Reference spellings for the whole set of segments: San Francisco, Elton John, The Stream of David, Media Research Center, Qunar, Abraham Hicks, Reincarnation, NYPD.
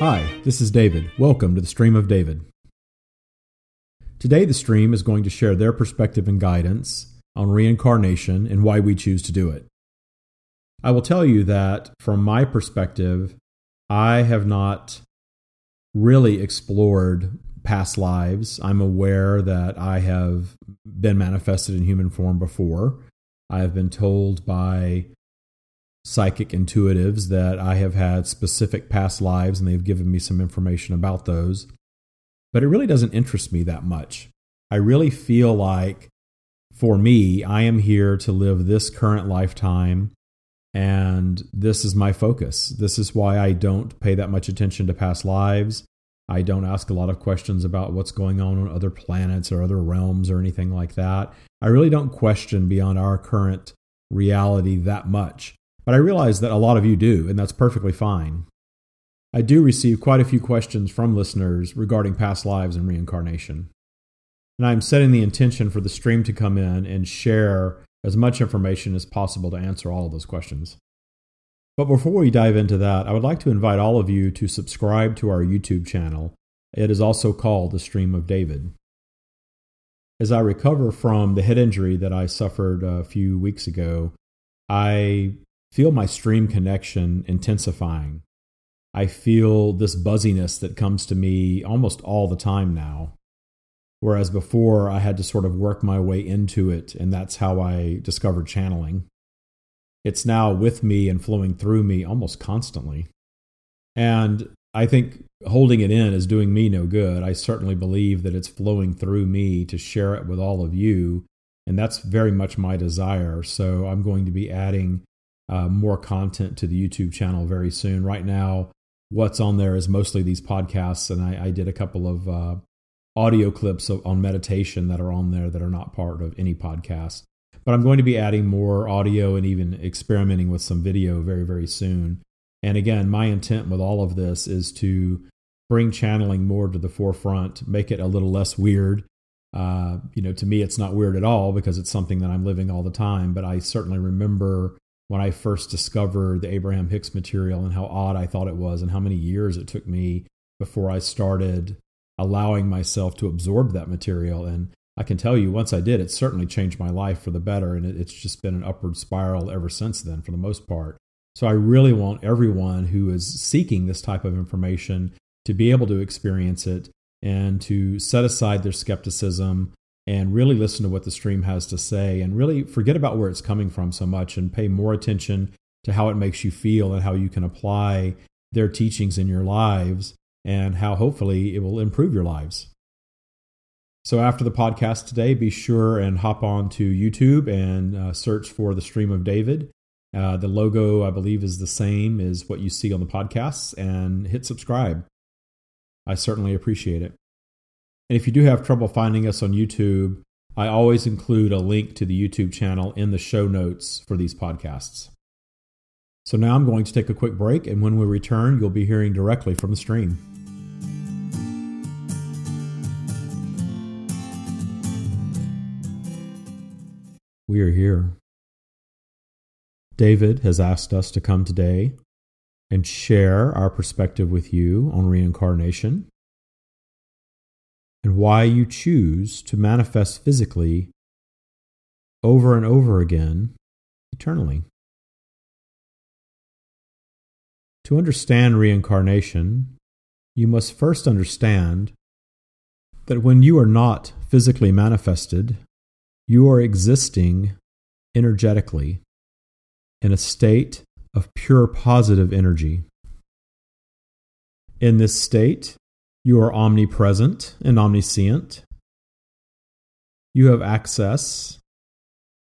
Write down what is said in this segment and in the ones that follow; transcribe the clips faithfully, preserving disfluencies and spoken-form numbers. Hi, this is David. Welcome to The Stream of David. Today, The Stream is going to share their perspective and guidance on reincarnation and why we choose to do it. I will tell you that, from my perspective, I have not really explored past lives. I'm aware that I have been manifested in human form before. I have been told by psychic intuitives that I have had specific past lives, and they've given me some information about those. But it really doesn't interest me that much. I really feel like, for me, I am here to live this current lifetime, and this is my focus. This is why I don't pay that much attention to past lives. I don't ask a lot of questions about what's going on on other planets or other realms or anything like that. I really don't question beyond our current reality that much. But I realize that a lot of you do, and that's perfectly fine. I do receive quite a few questions from listeners regarding past lives and reincarnation. And I'm setting the intention for the stream to come in and share as much information as possible to answer all of those questions. But before we dive into that, I would like to invite all of you to subscribe to our YouTube channel. It is also called The Stream of David. As I recover from the head injury that I suffered a few weeks ago, I feel my stream connection intensifying. I feel this buzziness that comes to me almost all the time now, whereas before I had to sort of work my way into it, and that's how I discovered channeling. It's now with me and flowing through me almost constantly. And I think holding it in is doing me no good. I certainly believe that it's flowing through me to share it with all of you, and that's very much my desire. So I'm going to be adding Uh, more content to the YouTube channel very soon. Right now, what's on there is mostly these podcasts, and I, I did a couple of uh, audio clips of, on meditation that are on there that are not part of any podcast. But I'm going to be adding more audio and even experimenting with some video very, very soon. And again, my intent with all of this is to bring channeling more to the forefront, make it a little less weird. Uh, you know, to me, it's not weird at all because it's something that I'm living all the time, but I certainly remember when I first discovered the Abraham Hicks material and how odd I thought it was and how many years it took me before I started allowing myself to absorb that material. And I can tell you, once I did, it certainly changed my life for the better. And it's just been an upward spiral ever since then, for the most part. So I really want everyone who is seeking this type of information to be able to experience it and to set aside their skepticism and really listen to what the stream has to say, and really forget about where it's coming from so much and pay more attention to how it makes you feel and how you can apply their teachings in your lives and how hopefully it will improve your lives. So after the podcast today, be sure and hop on to YouTube and uh, search for The Stream of David. Uh, the logo, I believe, is the same as what you see on the podcasts, and hit subscribe. I certainly appreciate it. And if you do have trouble finding us on YouTube, I always include a link to the YouTube channel in the show notes for these podcasts. So now I'm going to take a quick break, and when we return, you'll be hearing directly from the stream. We are here. David has asked us to come today and share our perspective with you on reincarnation, and why you choose to manifest physically over and over again eternally. To understand reincarnation, you must first understand that when you are not physically manifested, you are existing energetically in a state of pure positive energy. In this state, you are omnipresent and omniscient. You have access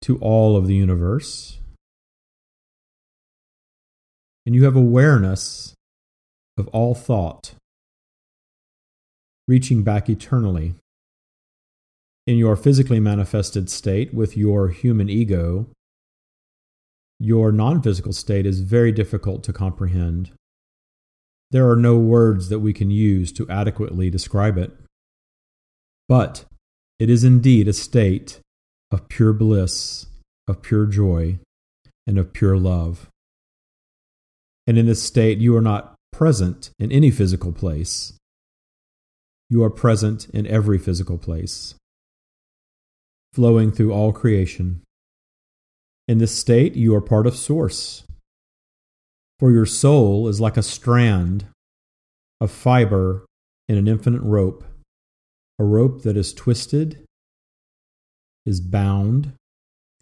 to all of the universe. And you have awareness of all thought, reaching back eternally. In your physically manifested state with your human ego, your non-physical state is very difficult to comprehend. There are no words that we can use to adequately describe it. But it is indeed a state of pure bliss, of pure joy, and of pure love. And in this state, you are not present in any physical place, you are present in every physical place, flowing through all creation. In this state, you are part of Source, for your soul is like a strand of fiber in an infinite rope, a rope that is twisted, is bound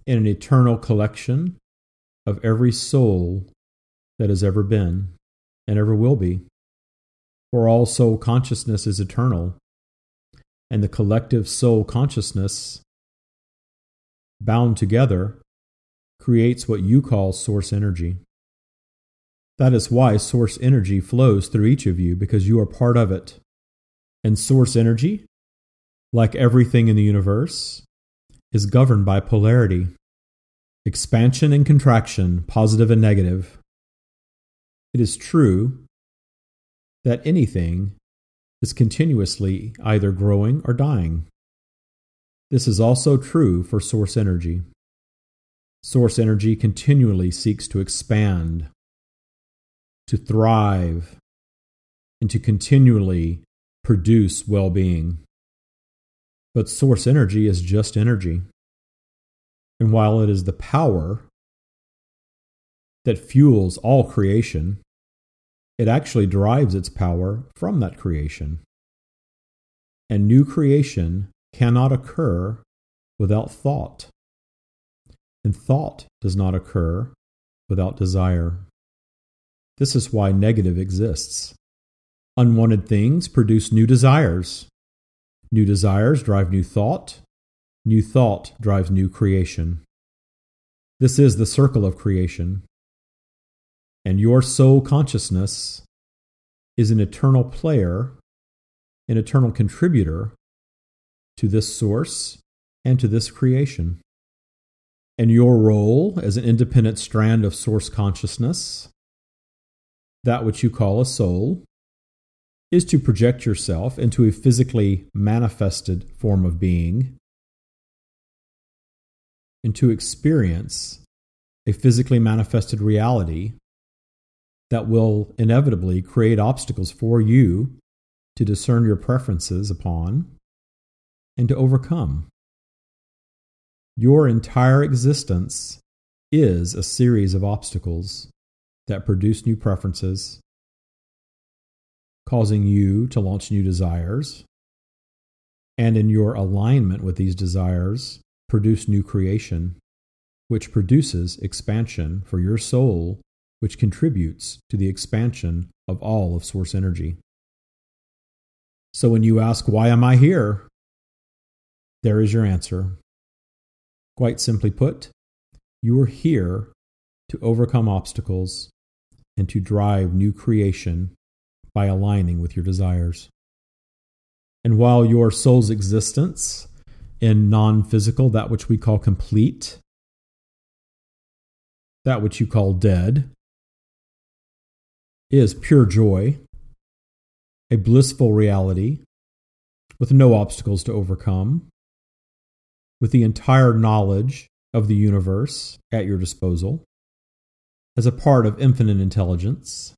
in an eternal collection of every soul that has ever been and ever will be. For all soul consciousness is eternal, and the collective soul consciousness, bound together, creates what you call source energy. That is why source energy flows through each of you, because you are part of it. And source energy, like everything in the universe, is governed by polarity, expansion and contraction, positive and negative. It is true that anything is continuously either growing or dying. This is also true for source energy. Source energy continually seeks to expand, to thrive, and to continually produce well-being. But source energy is just energy. And while it is the power that fuels all creation, it actually derives its power from that creation. And new creation cannot occur without thought. And thought does not occur without desire. This is why negative exists. Unwanted things produce new desires. New desires drive new thought. New thought drives new creation. This is the circle of creation. And your soul consciousness is an eternal player, an eternal contributor to this source and to this creation. And your role as an independent strand of source consciousness, that which you call a soul, is to project yourself into a physically manifested form of being and to experience a physically manifested reality that will inevitably create obstacles for you to discern your preferences upon and to overcome. Your entire existence is a series of obstacles that produce new preferences, causing you to launch new desires, and in your alignment with these desires, produce new creation, which produces expansion for your soul, which contributes to the expansion of all of source energy. So when you ask, why am I here? There is your answer. Quite simply put, you are here to overcome obstacles and to drive new creation by aligning with your desires. And while your soul's existence in non-physical, that which we call complete, that which you call dead, is pure joy, a blissful reality with no obstacles to overcome, with the entire knowledge of the universe at your disposal, as a part of infinite intelligence,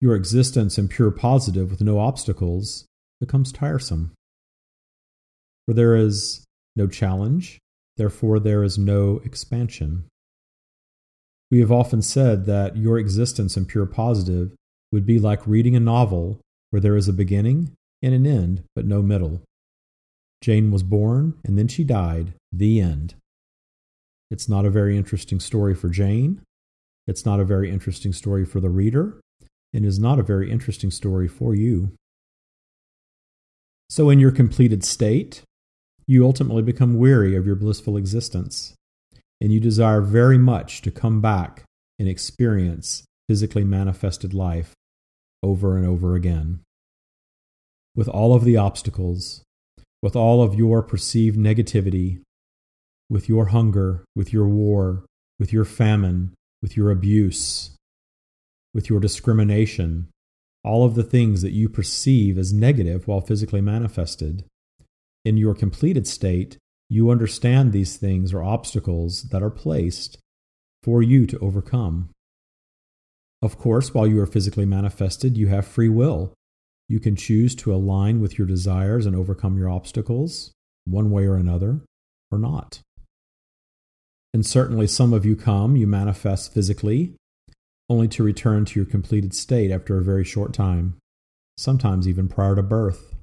your existence in pure positive with no obstacles becomes tiresome. For there is no challenge, therefore there is no expansion. We have often said that your existence in pure positive would be like reading a novel where there is a beginning and an end, but no middle. Jane was born, and then she died. The end. It's not a very interesting story for Jane. It's not a very interesting story for the reader. It is not a very interesting story for you. So in your completed state, you ultimately become weary of your blissful existence, and you desire very much to come back and experience physically manifested life over and over again, with all of the obstacles, with all of your perceived negativity, with your hunger, with your war, with your famine, with your abuse, with your discrimination, all of the things that you perceive as negative while physically manifested. In your completed state, you understand these things are obstacles that are placed for you to overcome. Of course, while you are physically manifested, you have free will. You can choose to align with your desires and overcome your obstacles, one way or another, or not. And certainly some of you come, you manifest physically, only to return to your completed state after a very short time, sometimes even prior to birth.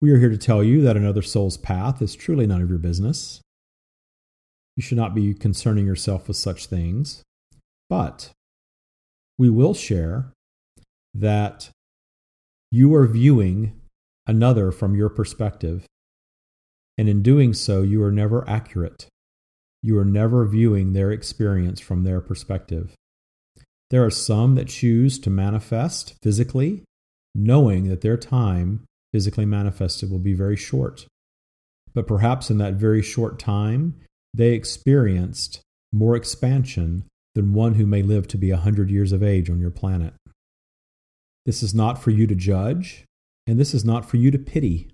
We are here to tell you that another soul's path is truly none of your business. You should not be concerning yourself with such things, but we will share that you are viewing another from your perspective, and in doing so, you are never accurate. You are never viewing their experience from their perspective. There are some that choose to manifest physically, knowing that their time physically manifested will be very short. But perhaps in that very short time, they experienced more expansion than one who may live to be one hundred years of age on your planet. This is not for you to judge, and this is not for you to pity.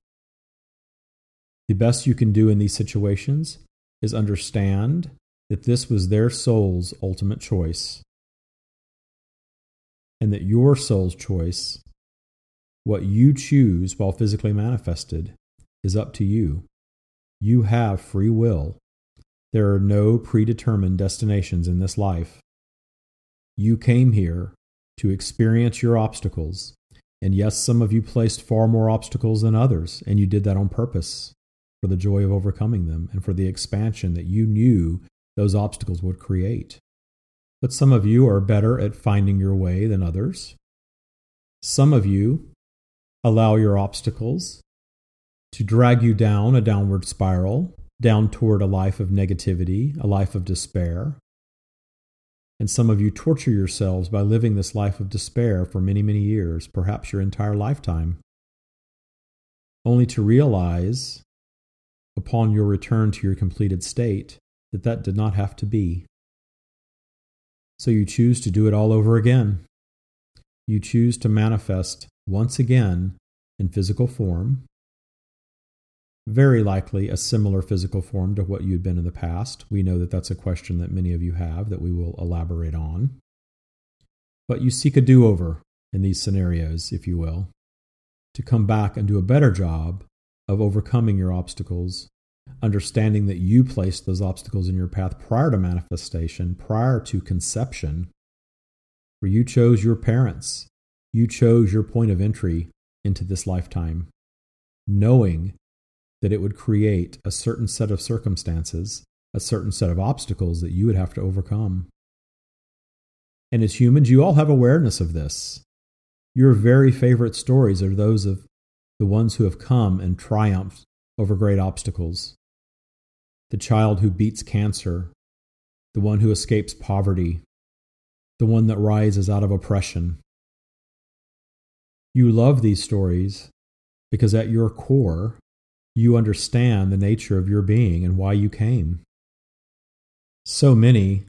The best you can do in these situations is understand that this was their soul's ultimate choice, and that your soul's choice, what you choose while physically manifested, is up to you. You have free will. There are no predetermined destinations in this life. You came here to experience your obstacles. And yes, some of you placed far more obstacles than others, and you did that on purpose for the joy of overcoming them and for the expansion that you knew those obstacles would create. But some of you are better at finding your way than others. Some of you allow your obstacles to drag you down a downward spiral, down toward a life of negativity, a life of despair. And some of you torture yourselves by living this life of despair for many, many years, perhaps your entire lifetime, only to realize upon your return to your completed state that that did not have to be. So you choose to do it all over again. You choose to manifest once again in physical form, very likely a similar physical form to what you'd been in the past. We know that that's a question that many of you have that we will elaborate on. But you seek a do-over in these scenarios, if you will, to come back and do a better job of overcoming your obstacles, understanding that you placed those obstacles in your path prior to manifestation, prior to conception, for you chose your parents. You chose your point of entry into this lifetime, knowing that it would create a certain set of circumstances, a certain set of obstacles that you would have to overcome. And as humans, you all have awareness of this. Your very favorite stories are those of the ones who have come and triumphed over great obstacles. The child who beats cancer, the one who escapes poverty, the one that rises out of oppression. You love these stories because at your core, you understand the nature of your being and why you came. So many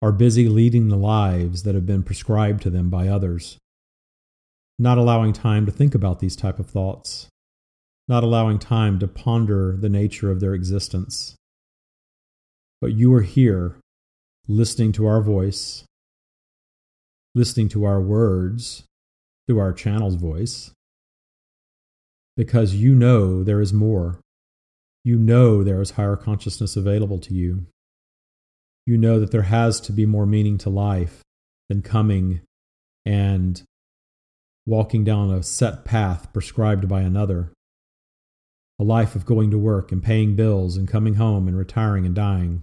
are busy leading the lives that have been prescribed to them by others, not allowing time to think about these type of thoughts, not allowing time to ponder the nature of their existence. But you are here listening to our voice, listening to our words, through our channel's voice, because you know there is more. You know there is higher consciousness available to you. You know that there has to be more meaning to life than coming and walking down a set path prescribed by another, a life of going to work and paying bills and coming home and retiring and dying.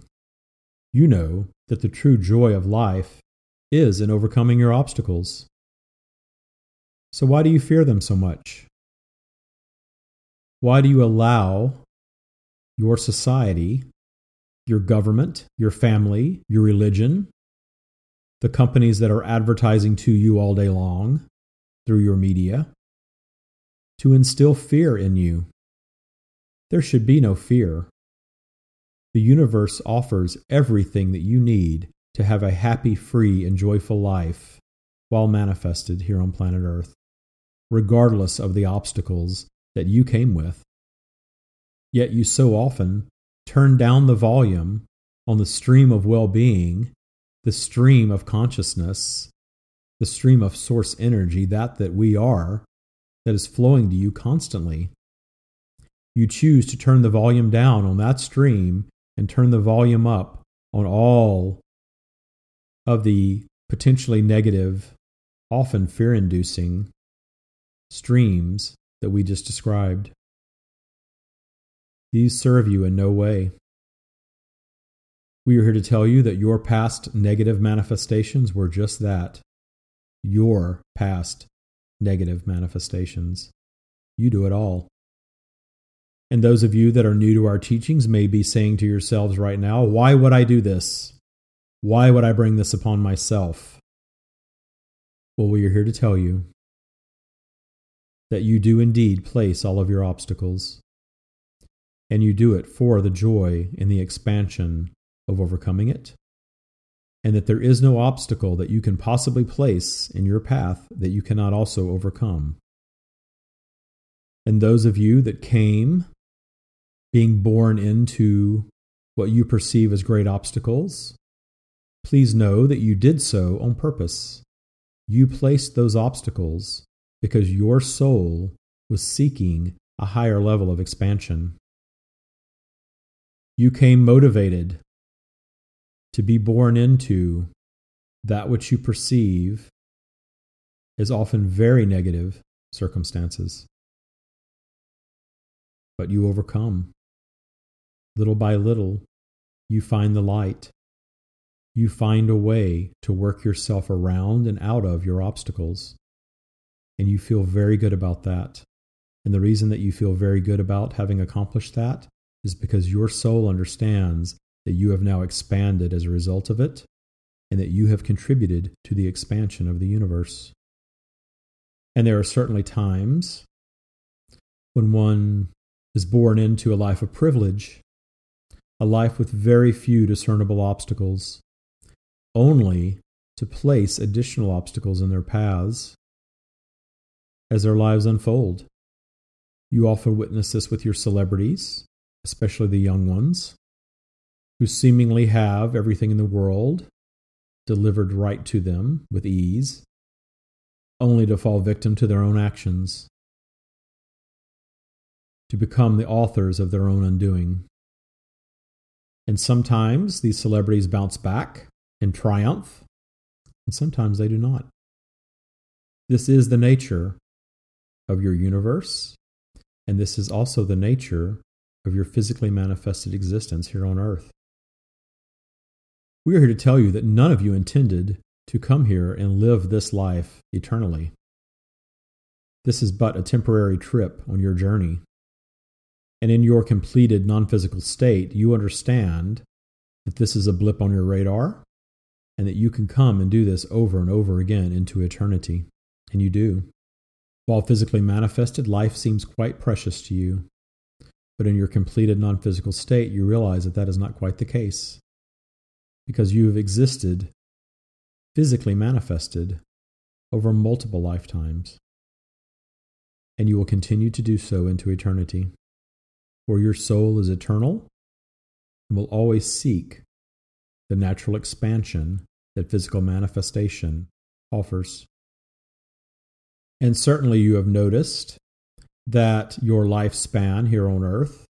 You know that the true joy of life is in overcoming your obstacles. So why do you fear them so much? Why do you allow your society, your government, your family, your religion, the companies that are advertising to you all day long through your media, to instill fear in you? There should be no fear. The universe offers everything that you need to have a happy, free, and joyful life while manifested here on planet Earth, regardless of the obstacles that you came with. Yet you so often turn down the volume on the stream of well-being, the stream of consciousness, the stream of source energy, that that we are, that is flowing to you constantly. You choose to turn the volume down on that stream and turn the volume up on all of the potentially negative, often fear-inducing streams that we just described. These serve you in no way. We are here to tell you that your past negative manifestations were just that. Your past negative manifestations. You do it all. And those of you that are new to our teachings may be saying to yourselves right now, why would I do this? Why would I bring this upon myself? Well, we are here to tell you that you do indeed place all of your obstacles, and you do it for the joy and the expansion of overcoming it, and that there is no obstacle that you can possibly place in your path that you cannot also overcome. And those of you that came being born into what you perceive as great obstacles, please know that you did so on purpose. You placed those obstacles because your soul was seeking a higher level of expansion. You came motivated to be born into that which you perceive as often very negative circumstances. But you overcome. Little by little, you find the light. You find a way to work yourself around and out of your obstacles. And you feel very good about that. And the reason that you feel very good about having accomplished that is because your soul understands that you have now expanded as a result of it, and that you have contributed to the expansion of the universe. And there are certainly times when one is born into a life of privilege, a life with very few discernible obstacles, only to place additional obstacles in their paths as their lives unfold. You often witness this with your celebrities, especially the young ones, who seemingly have everything in the world delivered right to them with ease, only to fall victim to their own actions, to become the authors of their own undoing. And sometimes these celebrities bounce back and triumph, and sometimes they do not. This is the nature of your universe, and this is also the nature of your physically manifested existence here on earth. We are here to tell you that none of you intended to come here and live this life eternally. This is but a temporary trip on your journey. And in your completed non-physical state, you understand that this is a blip on your radar and that you can come and do this over and over again into eternity. And you do. While physically manifested, life seems quite precious to you. But in your completed non-physical state, you realize that that is not quite the case, because you have existed, physically manifested, over multiple lifetimes. And you will continue to do so into eternity, for your soul is eternal and will always seek the natural expansion that physical manifestation offers. And certainly you have noticed that your lifespan here on earth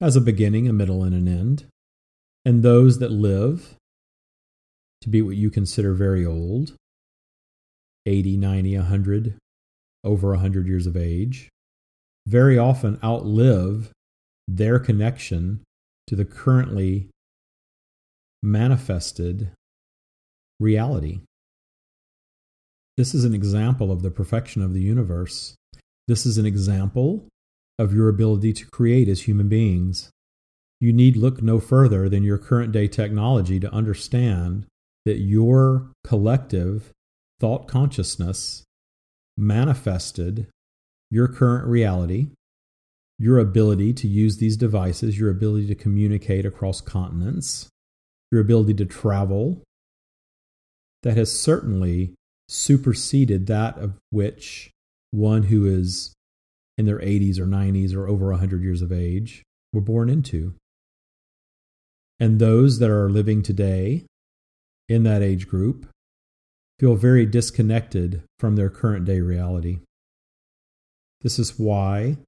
has a beginning, a middle, and an end. And those that live to be what you consider very old, eighty, ninety, one hundred, over one hundred years of age, very often outlive their connection to the currently manifested reality. This is an example of the perfection of the universe. This is an example of your ability to create as human beings. You need look no further than your current day technology to understand that your collective thought consciousness manifested your current reality, your ability to use these devices, your ability to communicate across continents, your ability to travel, that has certainly superseded that of which one who is in their eighties or nineties or over one hundred years of age were born into. And those that are living today in that age group feel very disconnected from their current day reality. This is why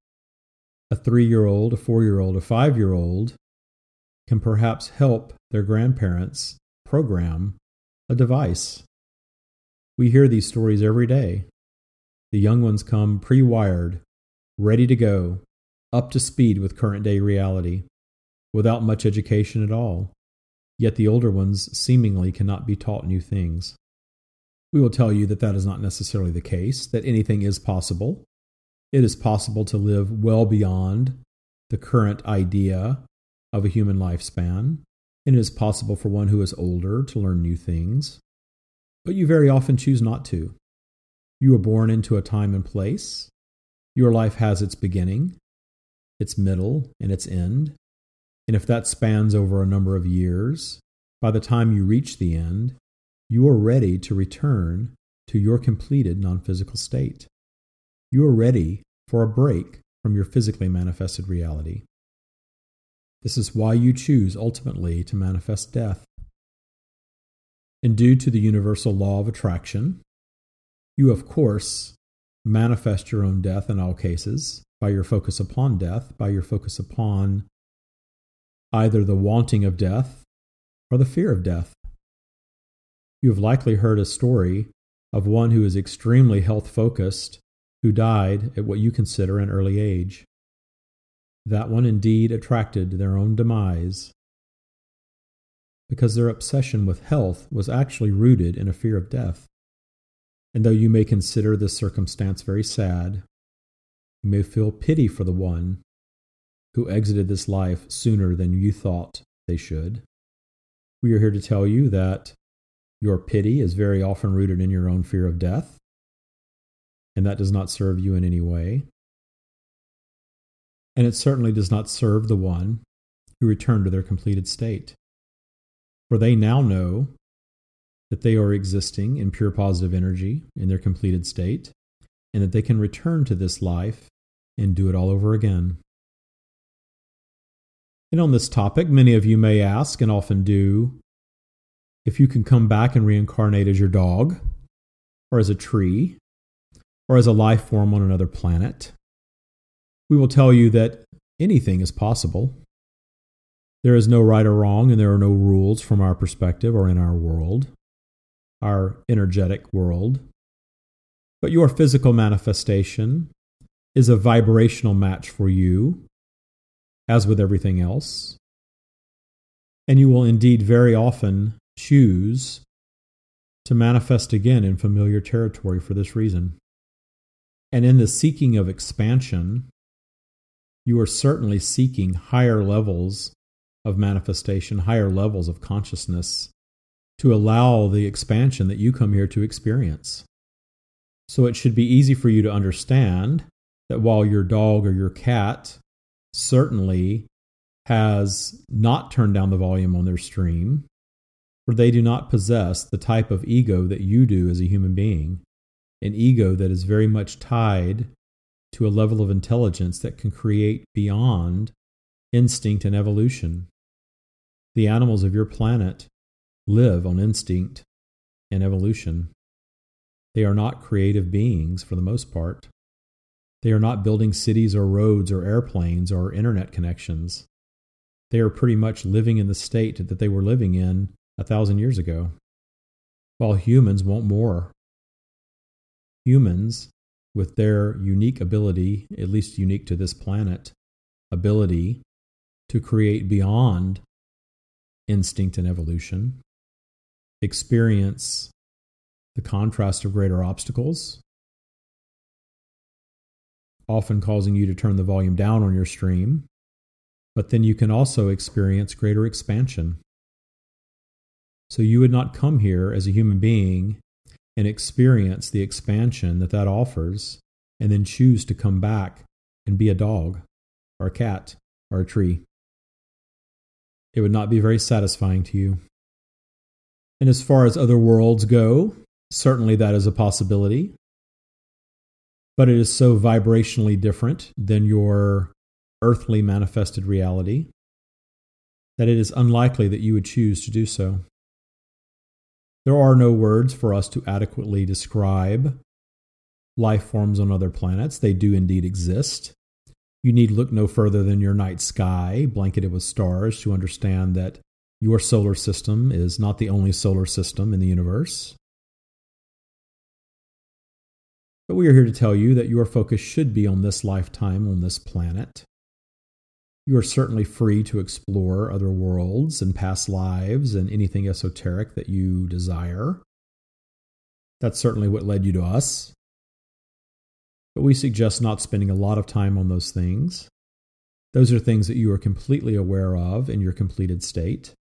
a three-year-old, a four-year-old, a five-year-old can perhaps help their grandparents program a device. We hear these stories every day. The young ones come pre-wired, ready to go, up to speed with current day reality, without much education at all. Yet the older ones seemingly cannot be taught new things. We will tell you that that is not necessarily the case, that anything is possible. It is possible to live well beyond the current idea of a human lifespan, and it is possible for one who is older to learn new things. But you very often choose not to. You were born into a time and place. Your life has its beginning, its middle, and its end. And if that spans over a number of years, by the time you reach the end, you are ready to return to your completed non-physical state. You are ready for a break from your physically manifested reality. This is why you choose ultimately to manifest death. And due to the universal law of attraction, you of course manifest your own death in all cases by your focus upon death, by your focus upon either the wanting of death or the fear of death. You have likely heard a story of one who is extremely health-focused who died at what you consider an early age. That one indeed attracted their own demise because their obsession with health was actually rooted in a fear of death. And though you may consider this circumstance very sad, you may feel pity for the one who exited this life sooner than you thought they should. We are here to tell you that your pity is very often rooted in your own fear of death, and that does not serve you in any way. And it certainly does not serve the one who returned to their completed state, for they now know that they are existing in pure positive energy in their completed state, and that they can return to this life and do it all over again. And on this topic, many of you may ask, and often do, if you can come back and reincarnate as your dog, or as a tree, or as a life form on another planet. We will tell you that anything is possible. There is no right or wrong, and there are no rules from our perspective or in our world, our energetic world. But your physical manifestation is a vibrational match for you, as with everything else, and you will indeed very often choose to manifest again in familiar territory for this reason. And in the seeking of expansion, you are certainly seeking higher levels of manifestation, higher levels of consciousness to allow the expansion that you come here to experience. So it should be easy for you to understand that while your dog or your cat certainly has not turned down the volume on their stream, for they do not possess the type of ego that you do as a human being, an ego that is very much tied to a level of intelligence that can create beyond instinct and evolution. The animals of your planet live on instinct and evolution. They are not creative beings for the most part. They are not building cities or roads or airplanes or internet connections. They are pretty much living in the state that they were living in a thousand years ago, while humans want more. Humans, with their unique ability, at least unique to this planet, ability to create beyond instinct and evolution, experience the contrast of greater obstacles, often causing you to turn the volume down on your stream, but then you can also experience greater expansion. So you would not come here as a human being and experience the expansion that that offers and then choose to come back and be a dog or a cat or a tree. It would not be very satisfying to you. And as far as other worlds go, certainly that is a possibility. But it is so vibrationally different than your earthly manifested reality that it is unlikely that you would choose to do so. There are no words for us to adequately describe life forms on other planets. They do indeed exist. You need look no further than your night sky, blanketed with stars, to understand that your solar system is not the only solar system in the universe. But we are here to tell you that your focus should be on this lifetime, on this planet. You are certainly free to explore other worlds and past lives and anything esoteric that you desire. That's certainly what led you to us. But we suggest not spending a lot of time on those things. Those are things that you are completely aware of in your completed state.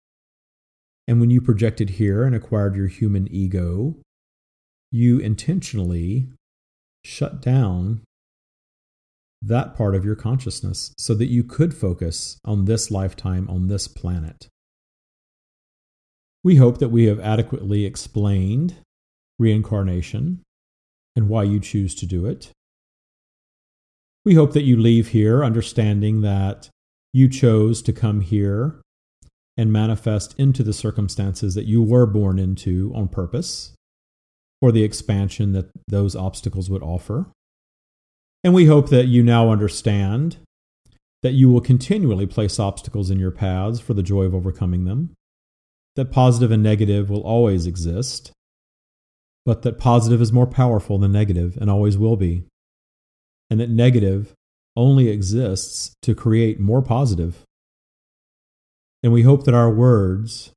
And when you projected here and acquired your human ego, you intentionally shut down that part of your consciousness so that you could focus on this lifetime, on this planet. We hope that we have adequately explained reincarnation and why you choose to do it. We hope that you leave here understanding that you chose to come here and manifest into the circumstances that you were born into on purpose for the expansion that those obstacles would offer. And we hope that you now understand that you will continually place obstacles in your paths for the joy of overcoming them, that positive and negative will always exist, but that positive is more powerful than negative and always will be, and that negative only exists to create more positive. And we hope that our words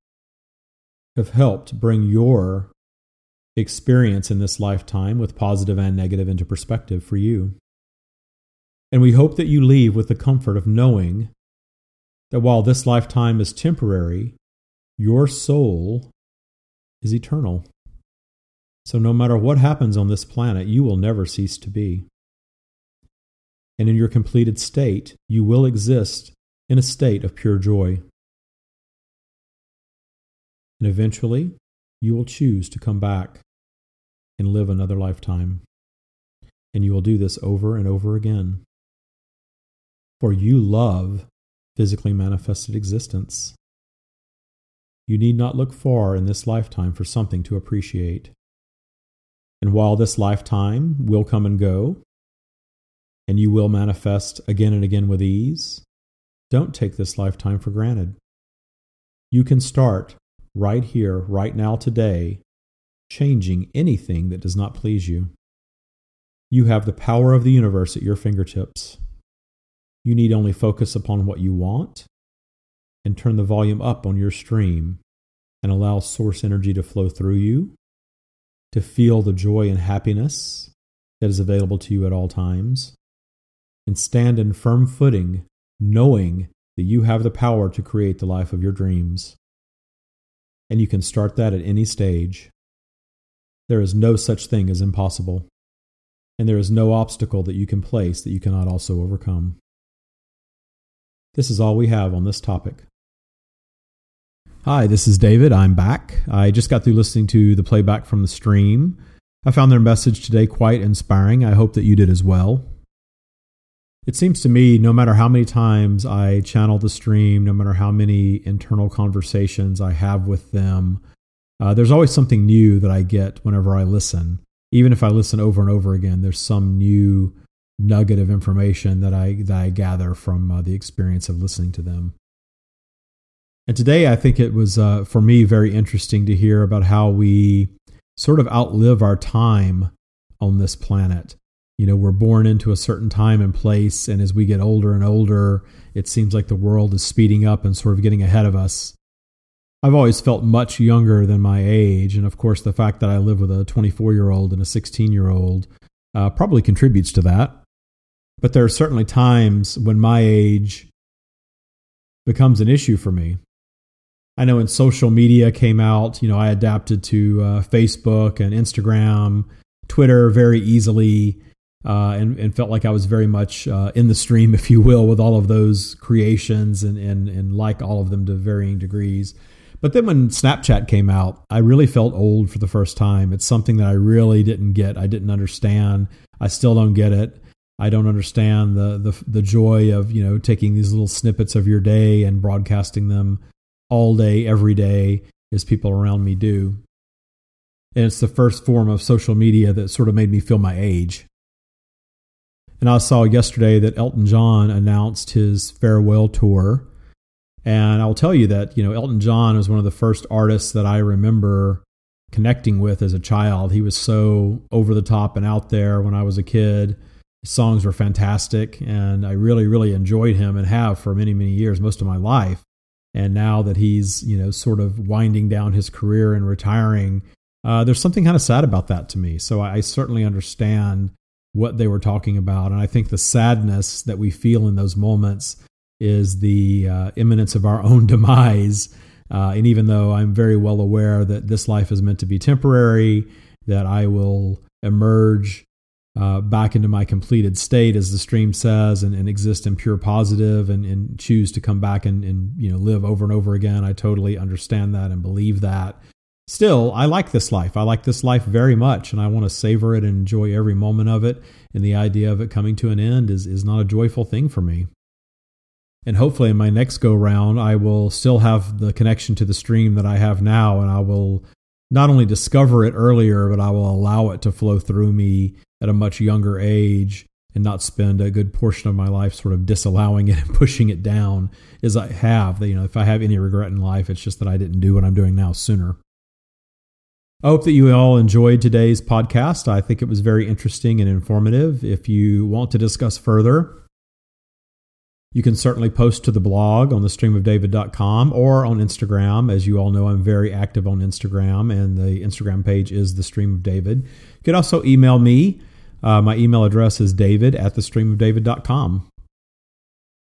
have helped bring your experience in this lifetime with positive and negative into perspective for you. And we hope that you leave with the comfort of knowing that while this lifetime is temporary, your soul is eternal. So no matter what happens on this planet, you will never cease to be. And in your completed state, you will exist in a state of pure joy. And eventually, you will choose to come back and live another lifetime. And you will do this over and over again. For you love physically manifested existence. You need not look far in this lifetime for something to appreciate. And while this lifetime will come and go, and you will manifest again and again with ease, don't take this lifetime for granted. You can start right here, right now, today, changing anything that does not please you. You have the power of the universe at your fingertips. You need only focus upon what you want and turn the volume up on your stream and allow source energy to flow through you, to feel the joy and happiness that is available to you at all times, and stand in firm footing knowing that you have the power to create the life of your dreams. And you can start that at any stage. There is no such thing as impossible, and there is no obstacle that you can place that you cannot also overcome. This is all we have on this topic. Hi, this is David. I'm back. I just got through listening to the playback from the stream. I found their message today quite inspiring. I hope that you did as well. It seems to me, no matter how many times I channel the stream, no matter how many internal conversations I have with them, uh, there's always something new that I get whenever I listen. Even if I listen over and over again, there's some new nugget of information that I that I gather from uh, the experience of listening to them. And today, I think it was, uh, for me, very interesting to hear about how we sort of outlive our time on this planet. You know, we're born into a certain time and place, and as we get older and older, it seems like the world is speeding up and sort of getting ahead of us. I've always felt much younger than my age, and of course, the fact that I live with a twenty-four-year-old and a sixteen-year-old uh, probably contributes to that. But there are certainly times when my age becomes an issue for me. I know when social media came out, you know, I adapted to uh, Facebook and Instagram, Twitter very easily, uh, and, and felt like I was very much uh, in the stream, if you will, with all of those creations and, and, and like all of them to varying degrees. But then when Snapchat came out, I really felt old for the first time. It's something that I really didn't get. I didn't understand. I still don't get it. I don't understand the the, the joy of, you know, taking these little snippets of your day and broadcasting them all day, every day, as people around me do. and it's the first form of social media that sort of made me feel my age. And I saw yesterday that Elton John announced his farewell tour. And I'll tell you that, you know, Elton John was one of the first artists that I remember connecting with as a child. He was so over the top and out there when I was a kid. His songs were fantastic. And I really, really enjoyed him and have for many, many years, most of my life. And now that he's, you know, sort of winding down his career and retiring, uh, there's something kind of sad about that to me. So I, I certainly understand what they were talking about. And I think the sadness that we feel in those moments is the uh, imminence of our own demise. Uh, and even though I'm very well aware that this life is meant to be temporary, that I will emerge uh, back into my completed state, as the stream says, and, and exist in pure positive and, and choose to come back and, and you know live over and over again. I totally understand that and believe that. Still, I like this life. I like this life very much, and I want to savor it and enjoy every moment of it. And the idea of it coming to an end is, is not a joyful thing for me. And hopefully in my next go-round, I will still have the connection to the stream that I have now, and I will not only discover it earlier, but I will allow it to flow through me at a much younger age and not spend a good portion of my life sort of disallowing it and pushing it down as I have. You know, if I have any regret in life, it's just that I didn't do what I'm doing now sooner. I hope that you all enjoyed today's podcast. I think it was very interesting and informative. If you want to discuss further, you can certainly post to the blog on the stream of david dot com or on Instagram. As you all know, I'm very active on Instagram, and the Instagram page is The Stream of David. You can also email me. Uh, my email address is david at the stream of david dot com.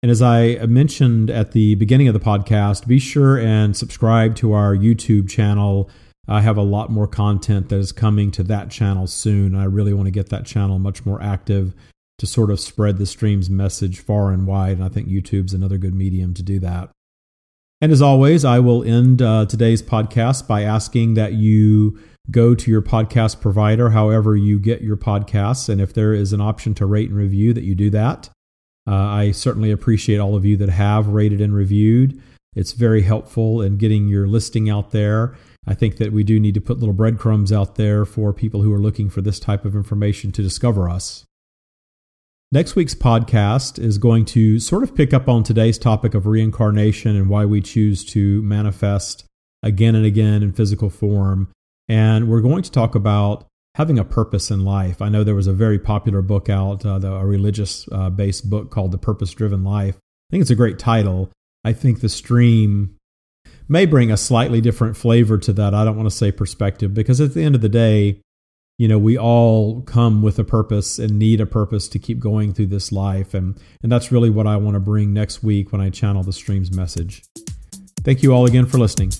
And as I mentioned at the beginning of the podcast, be sure and subscribe to our YouTube channel. I have a lot more content that is coming to that channel soon. I really want to get that channel much more active to sort of spread the stream's message far and wide. And I think YouTube's another good medium to do that. And as always, I will end uh, today's podcast by asking that you go to your podcast provider, however you get your podcasts. And if there is an option to rate and review, that you do that. Uh, I certainly appreciate all of you that have rated and reviewed. It's very helpful in getting your listing out there. I think that we do need to put little breadcrumbs out there for people who are looking for this type of information to discover us. Next week's podcast is going to sort of pick up on today's topic of reincarnation and why we choose to manifest again and again in physical form. And we're going to talk about having a purpose in life. I know there was a very popular book out, uh, the, a religious-based uh, book called The Purpose-Driven Life. I think it's a great title. I think the stream may bring a slightly different flavor to that. I don't want to say perspective, because at the end of the day, you know, we all come with a purpose and need a purpose to keep going through this life. And, and that's really what I want to bring next week when I channel the stream's message. Thank you all again for listening.